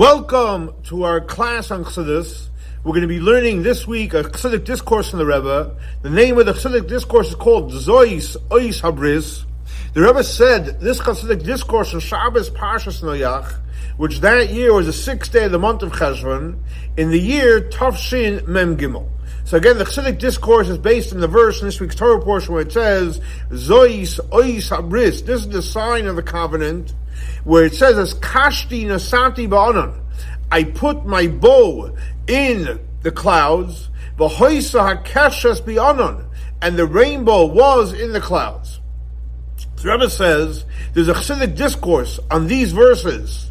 Welcome to our class on Chassidus. We're going to be learning this week a Chassidic Discourse from the Rebbe. The name of the Chassidic Discourse is called Zois Ois Habris. The Rebbe said this Chassidic Discourse on Shabbos Parshas Noach, which that year was the sixth day of the month of Cheshvan, in the year Tavshin Mem Gimel. So again, the Chassidic Discourse is based on the verse in this week's Torah portion where it says Zois Ois Habris. This is the sign of the covenant, where it says as Kashti Nasati Ba'anan, I put my bow in the clouds, v'hoisa hakeshes b'anon, and the rainbow was in the clouds. The Rebbe says there's a Chassidic discourse on these verses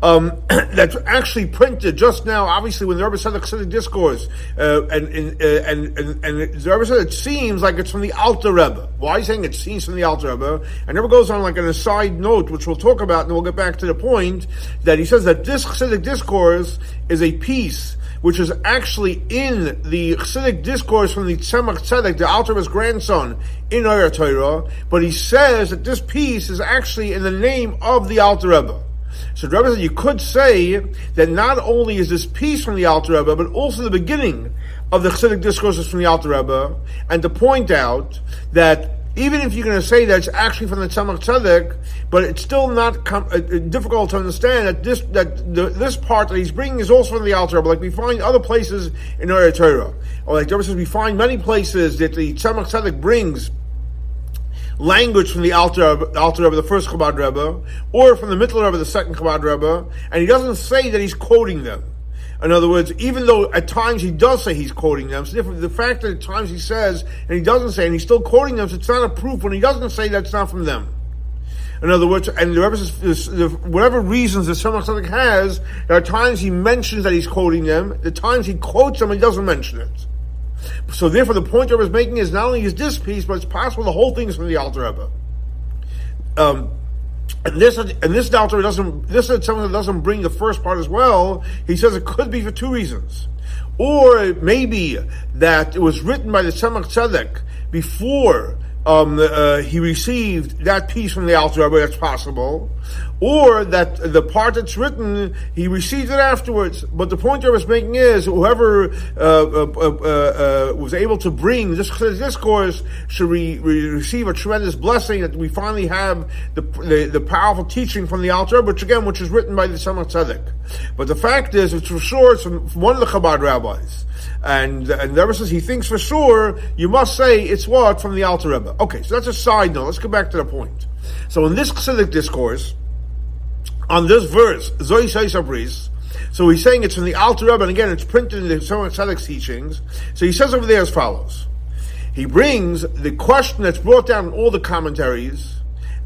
that's actually printed just now. Obviously, when the Rebbe said the Chassidic discourse, and the Rebbe said it seems like it's from the Alter Rebbe. Why is he saying it seems from the Alter Rebbe? And the Rebbe goes on like an aside note, which we'll talk about, and we'll get back to the point that he says that this Chassidic discourse is a piece which is actually in the Chassidic discourse from the Tzemach Tzedek, the Alter Rebbe's grandson, in Or HaTorah, but he says that this piece is actually in the name of the Alter Rebbe. So the Rebbe said you could say that not only is this piece from the Alter Rebbe, but also the beginning of the Chassidic discourse is from the Alter Rebbe, and to point out that even if you're going to say that it's actually from the Tzemach Tzedek, but it's still not difficult to understand that this part that he's bringing is also from the Alter Rebbe, like we find other places in Or HaTorah. Or like the Rebbe says, we find many places that the Tzemach Tzedek brings language from the Alter Rebbe, the first Chabad Rebbe, or from the Mittler Rebbe, the second Chabad Rebbe, and he doesn't say that he's quoting them. In other words, even though at times he does say he's quoting them, so the fact that at times he says and he doesn't say and he's still quoting them, so it's not a proof when he doesn't say that's not from them. In other words, and the Rebbe says, whatever reasons the Tzemach Tzedek has, there are times he mentions that he's quoting them, the times he quotes them and he doesn't mention it. So therefore the point the Rebbe is making is not only is this piece, but it's possible the whole thing is from the Alter Rebbe. And this Alter Rebbe doesn't, this is someone that doesn't bring the first part as well. He says it could be for two reasons. Or maybe that it was written by the Tzemach Tzedek before he received that piece from the Alter Rebbe, that's possible, or that the part that's written, he received it afterwards. But the point I was making is, whoever was able to bring this discourse should receive a tremendous blessing that we finally have the powerful teaching from the Alter Rebbe, which is written by the Tzemach Tzedek. But the fact is, it's for sure it's from one of the Chabad rabbis. And the Rebbe says he thinks for sure you must say it's what from the Alter Rebbe. Okay, so that's a side note. Let's go back to the point. So in this Chassidic discourse, on this verse, Zois Ois Habris, so he's saying it's from the Alter Rebbe, and again, it's printed in the Tzemach Tzedek's teachings. So he says over there as follows. He brings the question that's brought down in all the commentaries,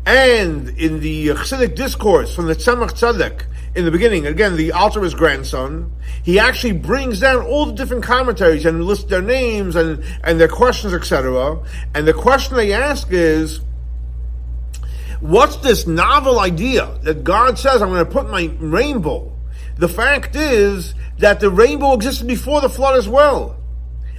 and in the Chassidic discourse from the Tzemach Tzedek, in the beginning, again, the Alter Rebbe's grandson, he actually brings down all the different commentaries and lists their names and their questions, etc. And the question they ask is, what's this novel idea that God says, I'm going to put my rainbow? The fact is that the rainbow existed before the flood as well.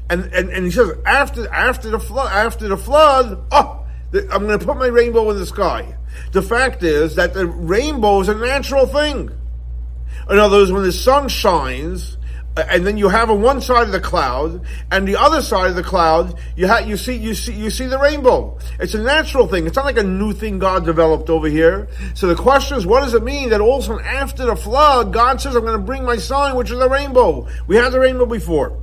And he says, after the flood, I'm going to put my rainbow in the sky. The fact is that the rainbow is a natural thing. In other words, when the sun shines, and then you have on one side of the cloud, and the other side of the cloud, you see the rainbow. It's a natural thing. It's not like a new thing God developed over here. So the question is, what does it mean that also after the flood, God says, I'm going to bring my sign, which is the rainbow. We had the rainbow before.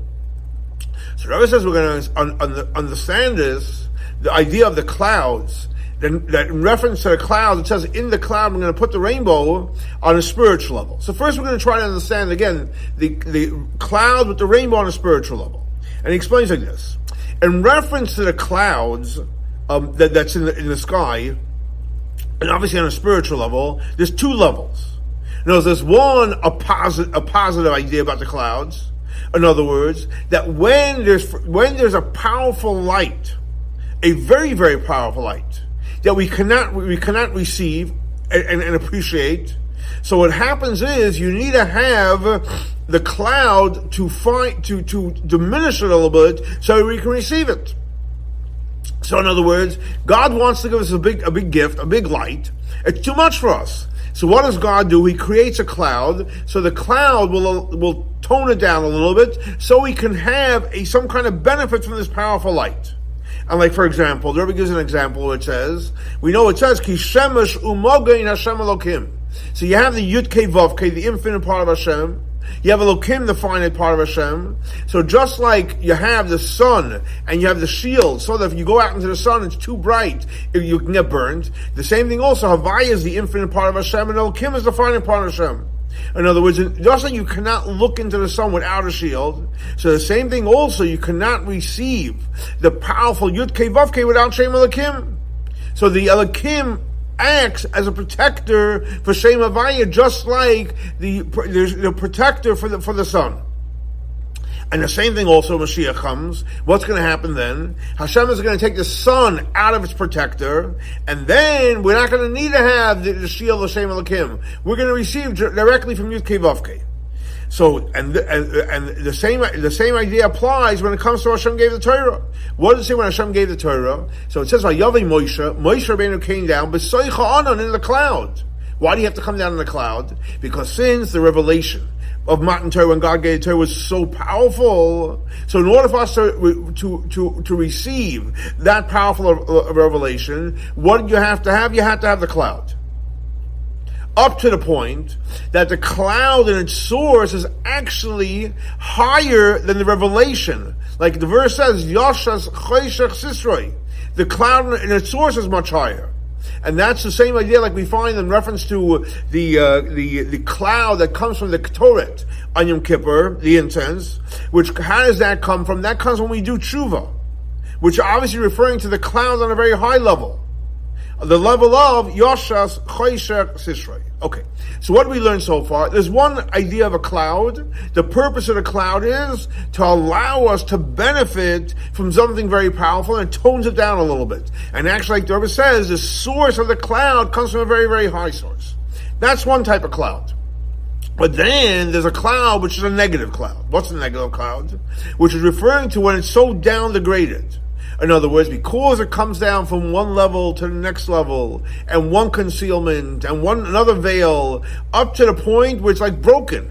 So the Rebbe says we're going to understand this, the idea of the clouds, that in reference to the clouds, it says, in the cloud, we're going to put the rainbow on a spiritual level. So first we're going to try to understand, again, the cloud with the rainbow on a spiritual level. And he explains like this. In reference to the clouds that's in the sky, and obviously on a spiritual level, there's two levels. In other words, there's one, a positive idea about the clouds. In other words, that when there's a powerful light, a very, very powerful light, that we cannot receive and appreciate. So what happens is you need to have the cloud to diminish it a little bit so we can receive it. So in other words, God wants to give us a big gift, a big light. It's too much for us. So what does God do? He creates a cloud, so the cloud will tone it down a little bit, so we can have some kind of benefit from this powerful light. And like, for example, the Rebbe gives an example where it says, we know it says, Ki shemesh umogein Hashem Elokim. So you have the Yud-Kei Vav-Kei, the infinite part of Hashem. You have Elokim, the finite part of Hashem. So just like you have the sun and you have the shield, so that if you go out into the sun, it's too bright, you can get burned. The same thing also, Havaya is the infinite part of Hashem, and Elokim is the finite part of Hashem. In other words, just like you cannot look into the sun without a shield, so the same thing also, you cannot receive the powerful Yud-Kei Vav-Kei without Shem Elokim. So the Elokim acts as a protector for Shem Havaya, just like the protector for the sun. And the same thing also, Mashiach comes. What's going to happen then? Hashem is going to take the sun out of its protector, and then we're not going to need to have the shield of Shem Elokim. We're going to receive directly from Yud-Kei Vav-Kei. So, and the same idea applies when it comes to Hashem gave the Torah. What does it say when Hashem gave the Torah? So it says, Vayavi Moshe Rabbeinu came down, B'soicha Anon, in the cloud. Why do you have to come down in the cloud? Because since the revelation of Matan Torah when God gave the Torah was so powerful, so in order for us to receive that powerful revelation, what did you have to have? You had to have the cloud. Up to the point that the cloud in its source is actually higher than the revelation. Like the verse says, Yashas Choshech Sisroi. The cloud in its source is much higher. And that's the same idea like we find in reference to the cloud that comes from the K'toret on Yom Kippur, the incense, which, how does that come from? That comes when we do tshuva, which are obviously referring to the cloud on a very high level. The level of Yoshas Choshech Sisrei. Okay, so what we learned so far? There's one idea of a cloud. The purpose of the cloud is to allow us to benefit from something very powerful, and it tones it down a little bit. And actually, like the Rebbe says, the source of the cloud comes from a very, very high source. That's one type of cloud. But then there's a cloud which is a negative cloud. What's a negative cloud? Which is referring to when it's so down degraded. In other words, because it comes down from one level to the next level, and one concealment, and another veil, up to the point where it's like broken.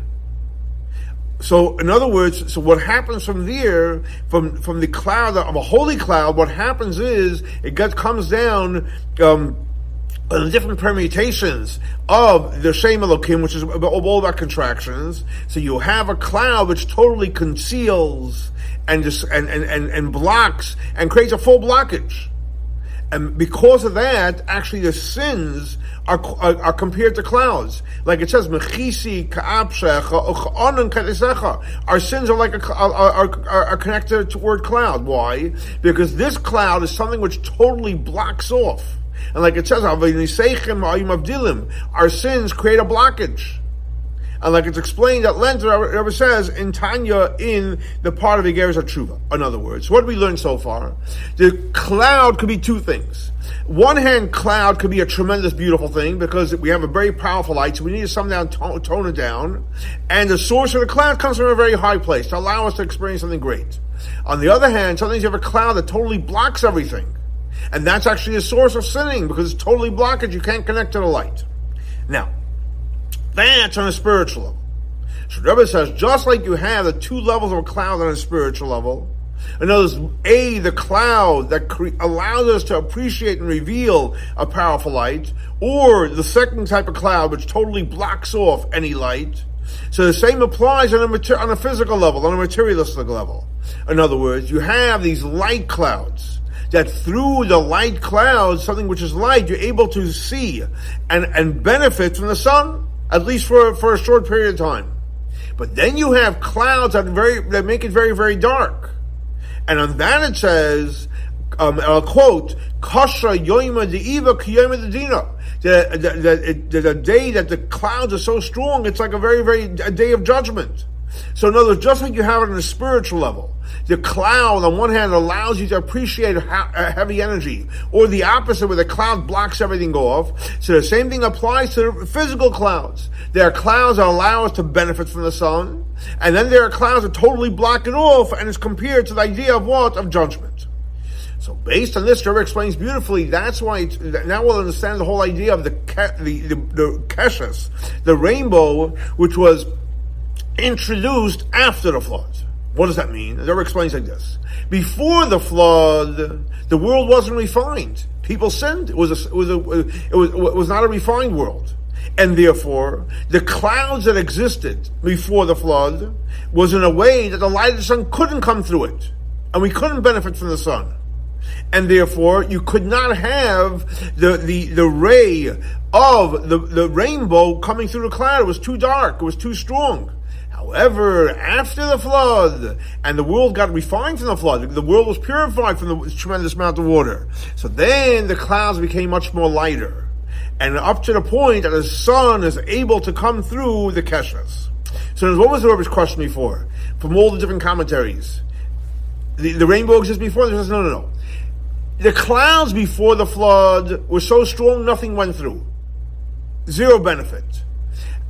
So, in other words, so what happens from there, from the cloud, of a holy cloud, what happens is, comes down, the different permutations of the Shem Elokim, which is all about contractions. So you have a cloud which totally conceals and blocks and creates a full blockage. And because of that, actually the sins are compared to clouds. Like it says, Mechisi ka'abshecha uchanon katesecha. Our sins are like are connected to the word cloud. Why? Because this cloud is something which totally blocks off. And like it says, our sins create a blockage. And like it's explained at length, it says in Tanya, in the part of Igeres HaTeshuva. In other words, what we learned so far, the cloud could be two things. One hand, cloud could be a tremendous, beautiful thing because we have a very powerful light, so we need to tone it down. And the source of the cloud comes from a very high place to allow us to experience something great. On the other hand, sometimes you have a cloud that totally blocks everything. And that's actually a source of sinning because it's totally blockage. You can't connect to the light. Now, that's on a spiritual level. So Rebbe says, just like you have the two levels of a cloud on a spiritual level, in other words, the cloud that allows us to appreciate and reveal a powerful light, or the second type of cloud which totally blocks off any light. So the same applies on a physical level, on a materialistic level. In other words, you have these light clouds, that through the light clouds, something which is light, you're able to see and benefit from the sun, at least for a short period of time. But then you have clouds that make it very, very dark. And on that it says, I'll quote, Kasha yoima de'iva kiyoima de'dina. The day that the clouds are so strong, it's like a very, very a day of judgment. So in other words, just like you have it on a spiritual level, the cloud on one hand allows you to appreciate heavy energy, or the opposite where the cloud blocks everything off. So the same thing applies to the physical clouds. There are clouds that allow us to benefit from the sun, and then there are clouds that totally block it off, and it's compared to the idea of what? Of judgment. So based on this, Rebbe explains beautifully. That's why now we'll understand the whole idea of the keshes, the rainbow, which was introduced after the flood. What does that mean? The Rebbe explains like this: before the flood, the world wasn't refined. People sinned. It was not a refined world, and therefore the clouds that existed before the flood was in a way that the light of the sun couldn't come through it, and we couldn't benefit from the sun. And therefore, you could not have the ray of the rainbow coming through the cloud. It was too dark. It was too strong. However, after the flood, and the world got refined from the flood, the world was purified from the tremendous amount of water. So then the clouds became much more lighter. And up to the point that the sun is able to come through the keshes. So what was the Rebbe's question before? From all the different commentaries. The rainbow exists before? He says, no. The clouds before the flood were so strong, nothing went through. Zero benefit.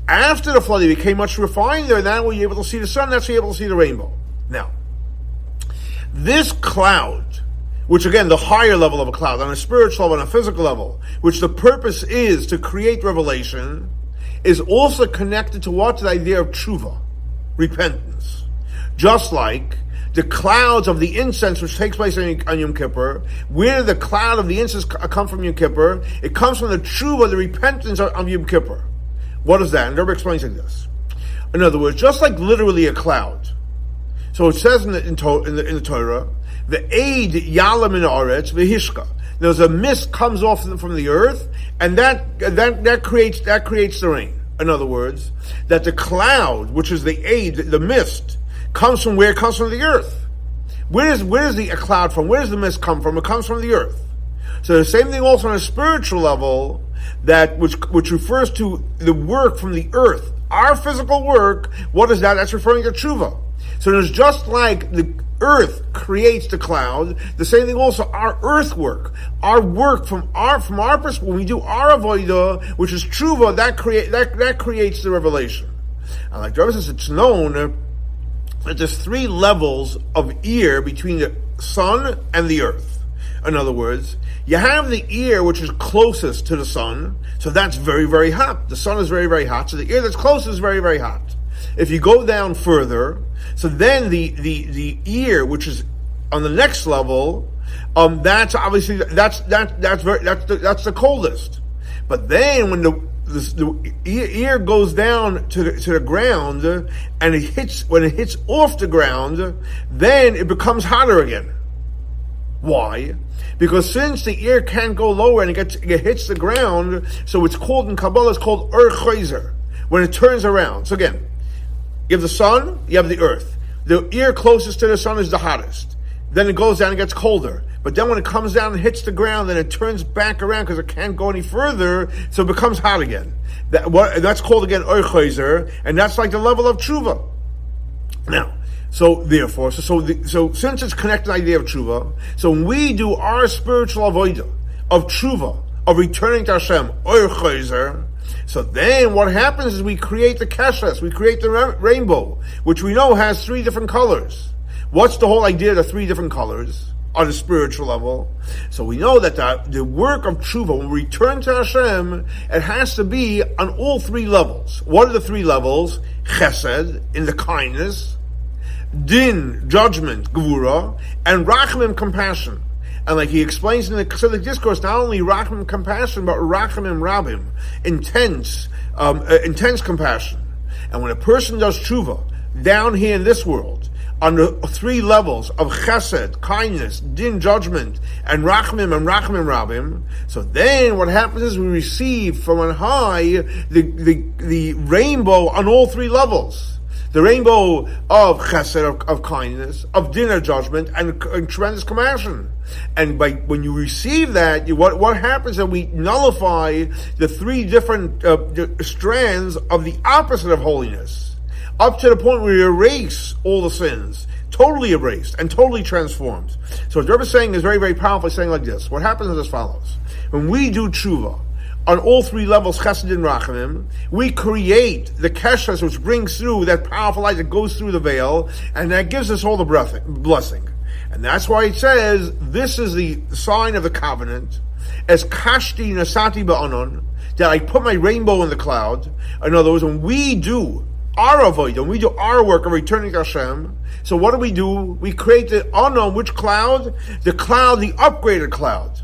After the flood, it became much refined there. Now we're able to see the sun. That's why you're able to see the rainbow. Now, this cloud, which again, the higher level of a cloud, on a spiritual level, on a physical level, which the purpose is to create revelation, is also connected to what? To the idea of tshuva, repentance. Just like the clouds of the incense, which takes place on Yom Kippur. Where did the cloud of the incense come from Yom Kippur? It comes from the tshuva, the repentance of Yom Kippur. What is that? And Rebbe explains like this. In other words, just like literally a cloud. So it says in the Torah, the aid yalam in aretz v'hishka. There's a mist comes off from the earth, and that creates the rain. In other words, that the cloud, which is the aid, the mist, comes from where? It comes from the earth. Where is the cloud from? Where does the mist come from? It comes from the earth. So the same thing also on a spiritual level, that which refers to the work from the earth. Our physical work, what is that? That's referring to tshuva. So it's just like the earth creates the cloud, the same thing also our earth work. Our work from our perspective, when we do our avodah, which is tshuva, that creates the revelation. And like the Rebbe says, it's known that there's three levels of ear between the sun and the earth. In other words, you have the ear which is closest to the sun, so that's very, very hot. The sun is very, very hot, so the ear that's closest is very, very hot. If you go down further, so then the ear which is on the next level, that's obviously that's the coldest. But then when the ear goes down to the ground, and when it hits off the ground, then it becomes hotter again. Why? Because since the ear can't go lower and it hits the ground, so it's called in Kabbalah, it's called Ur Choizer, when it turns around. So again, you have the sun, you have the earth. The ear closest to the sun is the hottest. Then it goes down and gets colder. But then when it comes down and hits the ground, then it turns back around because it can't go any further, so it becomes hot again. That's called again Or HaTorah, and that's like the level of tshuva. Now, so since it's connected to the idea of tshuva, so when we do our spiritual avodah of tshuva, of returning to Hashem, Or HaTorah, so then what happens is we create the keshes, we create the rainbow, which we know has three different colors. What's the whole idea of the three different colors on a spiritual level? So we know that the work of tshuva, when we return to Hashem, it has to be on all three levels. What are the three levels? Chesed, in the kindness, Din, judgment, Gevura, and Rachmim, compassion. And like he explains in the Chassidic Discourse, not only Rachmim, compassion, but Rachmim Rabim, intense compassion. And when a person does tshuva, down here in this world, on the three levels of chesed, kindness, din, judgment, and rachmim rabim, so then what happens is we receive from on high the rainbow on all three levels. The rainbow of chesed, of kindness, of din, of judgment, and tremendous compassion. And when you receive that, what happens is that we nullify the three different strands of the opposite of holiness, up to the point where we erase all the sins, totally erased and totally transformed. So what the Rebbe is saying is very, very powerful, saying like this. What happens is as follows. When we do tshuva, on all three levels, chesed and rachamim, we create the keshes which brings through that powerful light that goes through the veil, and that gives us all the blessing. And that's why it says, this is the sign of the covenant, as kashti nasati ba'anon, that I put my rainbow in the cloud. In other words, when we do our avoid, when we do our work of returning to Hashem, so what do? We create the anon, which cloud? The cloud, the upgraded cloud.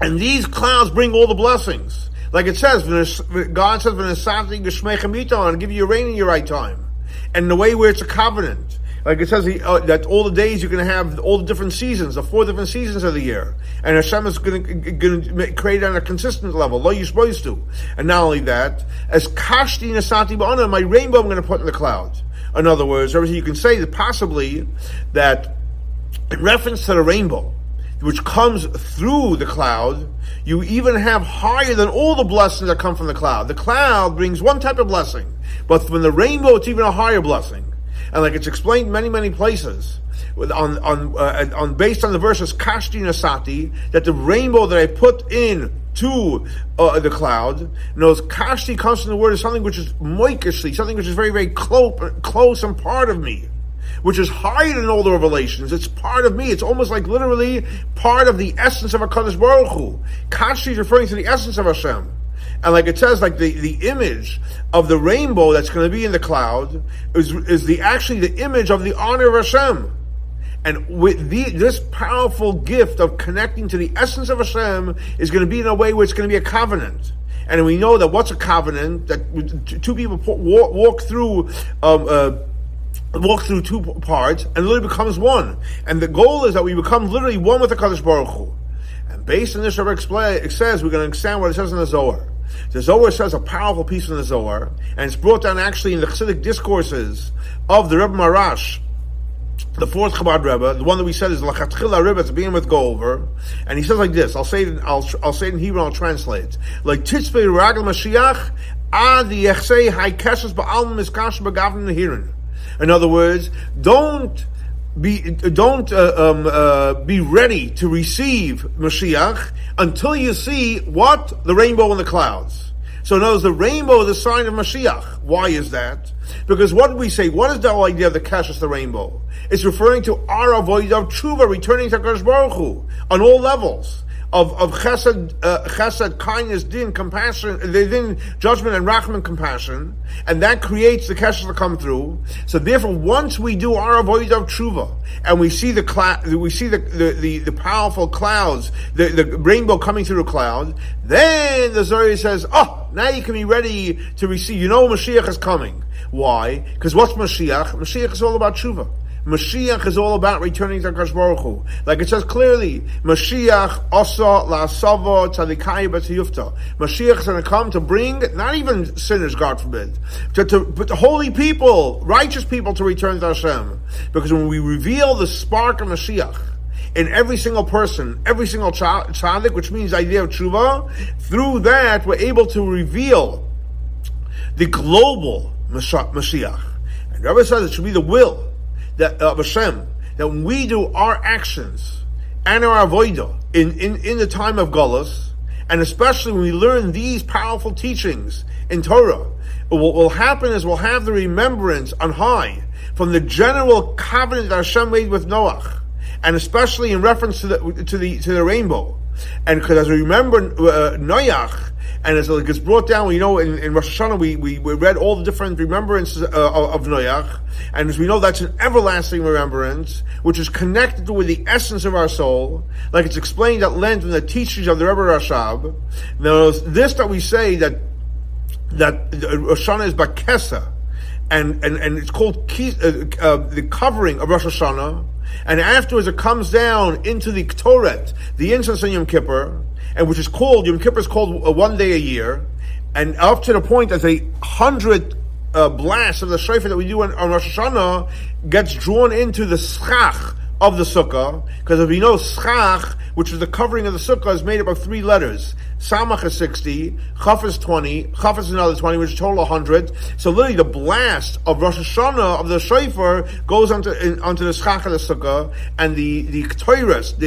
And these clouds bring all the blessings. Like it says, God says, "V'nasati g'shmechem iton," I'll give you rain in your right time. And the way where it's a covenant. Like it says that all the days you're going to have all the different seasons, the four different seasons of the year. And Hashem is going to create it on a consistent level, like you're supposed to. And not only that, as kashti nasati ba'ana, my rainbow I'm going to put in the clouds. In other words, you can say that possibly that in reference to the rainbow, which comes through the cloud, you even have higher than all the blessings that come from the cloud. The cloud brings one type of blessing, but from the rainbow, it's even a higher blessing. And like it's explained many, many places, on based on the verses Kashti Nasati, that the rainbow that I put in to the cloud, knows Kashti comes from the word of something which is moikishly, something which is very, very close and part of me, which is higher than all the revelations. It's part of me. It's almost like literally part of the essence of HaKadosh Baruch Hu. Kashi is referring to the essence of Hashem. And like it says, like the image of the rainbow that's going to be in the cloud is actually the image of the honor of Hashem. And with this powerful gift of connecting to the essence of Hashem is going to be in a way where it's going to be a covenant. And we know that what's a covenant? That two people walk through two parts and literally becomes one. And the goal is that we become literally one with the HaKadosh Baruch Hu. And based on this, it says, we're going to understand what it says in the Zohar. The Zohar says a powerful piece in the Zohar, and it's brought down actually in the Chassidic Discourses of the Rebbe Maharash, the fourth Chabad Rebbe, the one that we said is Lachatchila Rebbe, it's being with Golver, and he says like this, I'll say it in Hebrew and I'll translate. Like, Titzvei Ragel Mashiach, Ad Yechsei Haikeshes Ba'al Miskash B'gavim Nehirin. In other words, don't be ready to receive Mashiach until you see what? The rainbow in the clouds. So in other words, the rainbow is the sign of Mashiach. Why is that? Because what did we say? What is the whole idea of the Kashas, the rainbow? It's referring to our avodah of tshuva, returning to HaKadosh Baruch Hu on all levels. Of chesed, kindness, din, compassion, din, judgment, and rachman, compassion, and that creates the kesher to come through. So therefore, once we do our avodah of tshuva, and we see the powerful clouds, the rainbow coming through the cloud, then the Zohar says, oh, now you can be ready to receive. You know Mashiach is coming. Why? Because what's Mashiach? Mashiach is all about tshuva. Mashiach is all about returning to HaKadosh Baruch Hu. Like it says clearly, Mashiach asa la'asava tzadikai b'tiyufta. Mashiach is going to come to bring, not even sinners, God forbid, but holy people, righteous people to return to Hashem. Because when we reveal the spark of Mashiach in every single person, every single tzaddik, which means the idea of tshuva, through that we're able to reveal the global Mashiach. And Rebbe says it should be the will of Hashem, that when we do our actions and our avodah in the time of Galus, and especially when we learn these powerful teachings in Torah, what will happen is we'll have the remembrance on high from the general covenant that Hashem made with Noach, and especially in reference to the rainbow. And because as we remember Noach, and as it's brought down, we know in Rosh Hashanah we read all the different remembrances of Noach, and as we know that's an everlasting remembrance, which is connected with the essence of our soul, like it's explained at length in the teachings of the Rebbe Rashab. Now this that we say that Rosh Hashanah is Bakesa, and it's called the covering of Rosh Hashanah, and afterwards it comes down into the K'toret, the incense in Yom Kippur, and which is called, Yom Kippur is called one day a year, and up to the point that the 100 blasts of the shofar that we do on Rosh Hashanah gets drawn into the schach of the sukkah, because if you know schach, which is the covering of the sukkah, is made up of three letters, Samach is 60, Chaf is 20, Chaf is another 20, which is total 100. So literally the blast of Rosh Hashanah, of the shofar, goes onto the schach of the sukkah, and the K'toret,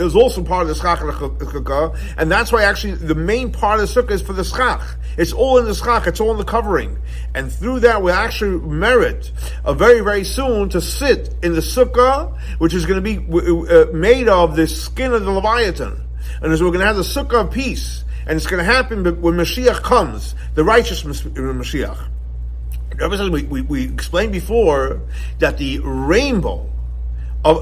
is also part of the schach of the sukkah, and that's why actually the main part of the sukkah is for the schach. It's all in the schach, it's all in the covering. And through that we'll actually merit, very, very soon, to sit in the sukkah, which is going to be made of the skin of the Leviathan. And so we're going to have the sukkah of peace. And it's going to happen when Mashiach comes, the righteous Mashiach. We explained before that the rainbow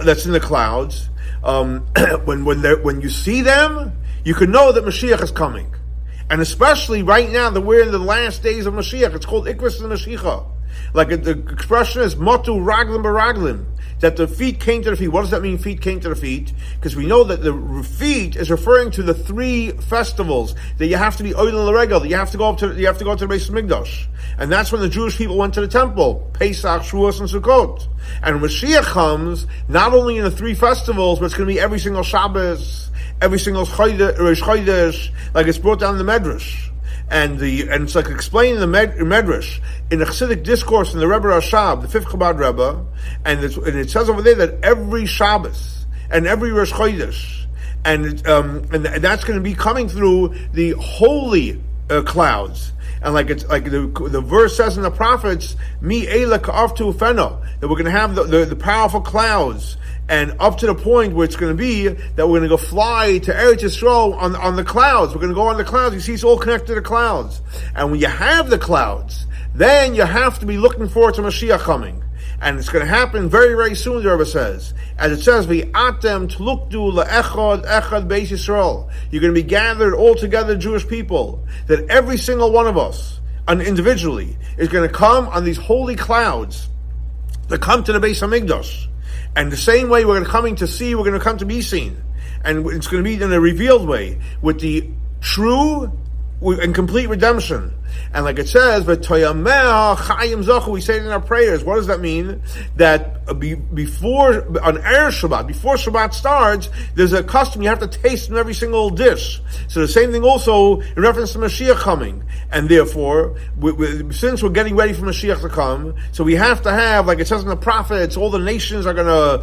that's in the clouds, when you see them, you can know that Mashiach is coming. And especially right now that we're in the last days of Mashiach, it's called Igeres HaTeshuva. Like the expression is Matu Raglim Baraglim, that the feet came to the feet. What does that mean, feet came to the feet? Because we know that the feet is referring to the three festivals that you have to be Oidel L'Regel, that you have to go up to the Beis Hamikdash. And that's when the Jewish people went to the temple, Pesach, Shavuos, and Sukkot. And Mashiach comes not only in the three festivals, but it's going to be every single Shabbos, every single Chodesh, like it's brought down in the Medrash. And it's like explaining the Medrash in the Chassidic Discourse in the Rebbe Rashab, the 5th Chabad Rebbe, and it says over there that every Shabbos and every Rosh Chodesh, and that's going to be coming through the holy clouds. And like it's like the verse says in the prophets, Mi Eila Ka'af Tu Feno, that we're going to have the powerful clouds, and up to the point where it's going to be that we're going to go fly to Eretz Yisrael on the clouds. We're going to go on the clouds. You see, it's all connected to the clouds. And when you have the clouds, then you have to be looking forward to Mashiach coming. And it's going to happen very, very soon, the Rebbe says. As it says, V'atem t'lukdu le'echad echad Beis Yisrael. You're going to be gathered all together, Jewish people. That every single one of us, and individually, is going to come on these holy clouds to come to the Beis Hamikdash. And the same way we're going to come to be seen. And it's going to be in a revealed way with the true and complete redemption. And like it says, but Toyameh Chayim Zachu, we say it in our prayers. What does that mean? That before, on Erev Shabbat, before Shabbat starts, there's a custom you have to taste in every single dish. So the same thing also in reference to Mashiach coming. And therefore, since we're getting ready for Mashiach to come, so we have to have, like it says in the prophets, all the nations are going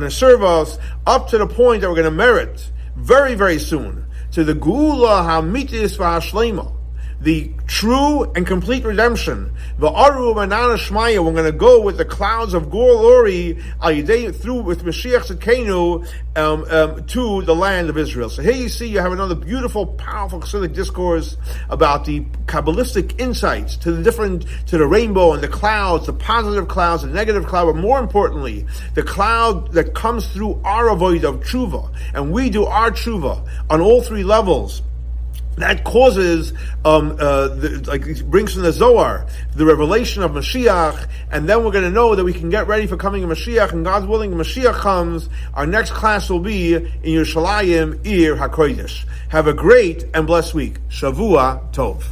to serve us up to the point that we're going to merit very, very soon to the gula hamitis vashlema, the true and complete redemption. The aru manana shmaya, we're going to go with the clouds of glory through with Mashiach Zekenu to the land of Israel. So here you see you have another beautiful, powerful Chassidic discourse about the Kabbalistic insights to the rainbow and the clouds, the positive clouds, the negative cloud, but more importantly, the cloud that comes through our avodah of tshuva, and we do our tshuva on all three levels. That causes, it brings from the Zohar, the revelation of Mashiach, and then we're going to know that we can get ready for coming of Mashiach, and God's willing, Mashiach comes. Our next class will be in Yerushalayim, Ir HaKodesh. Have a great and blessed week. Shavua Tov.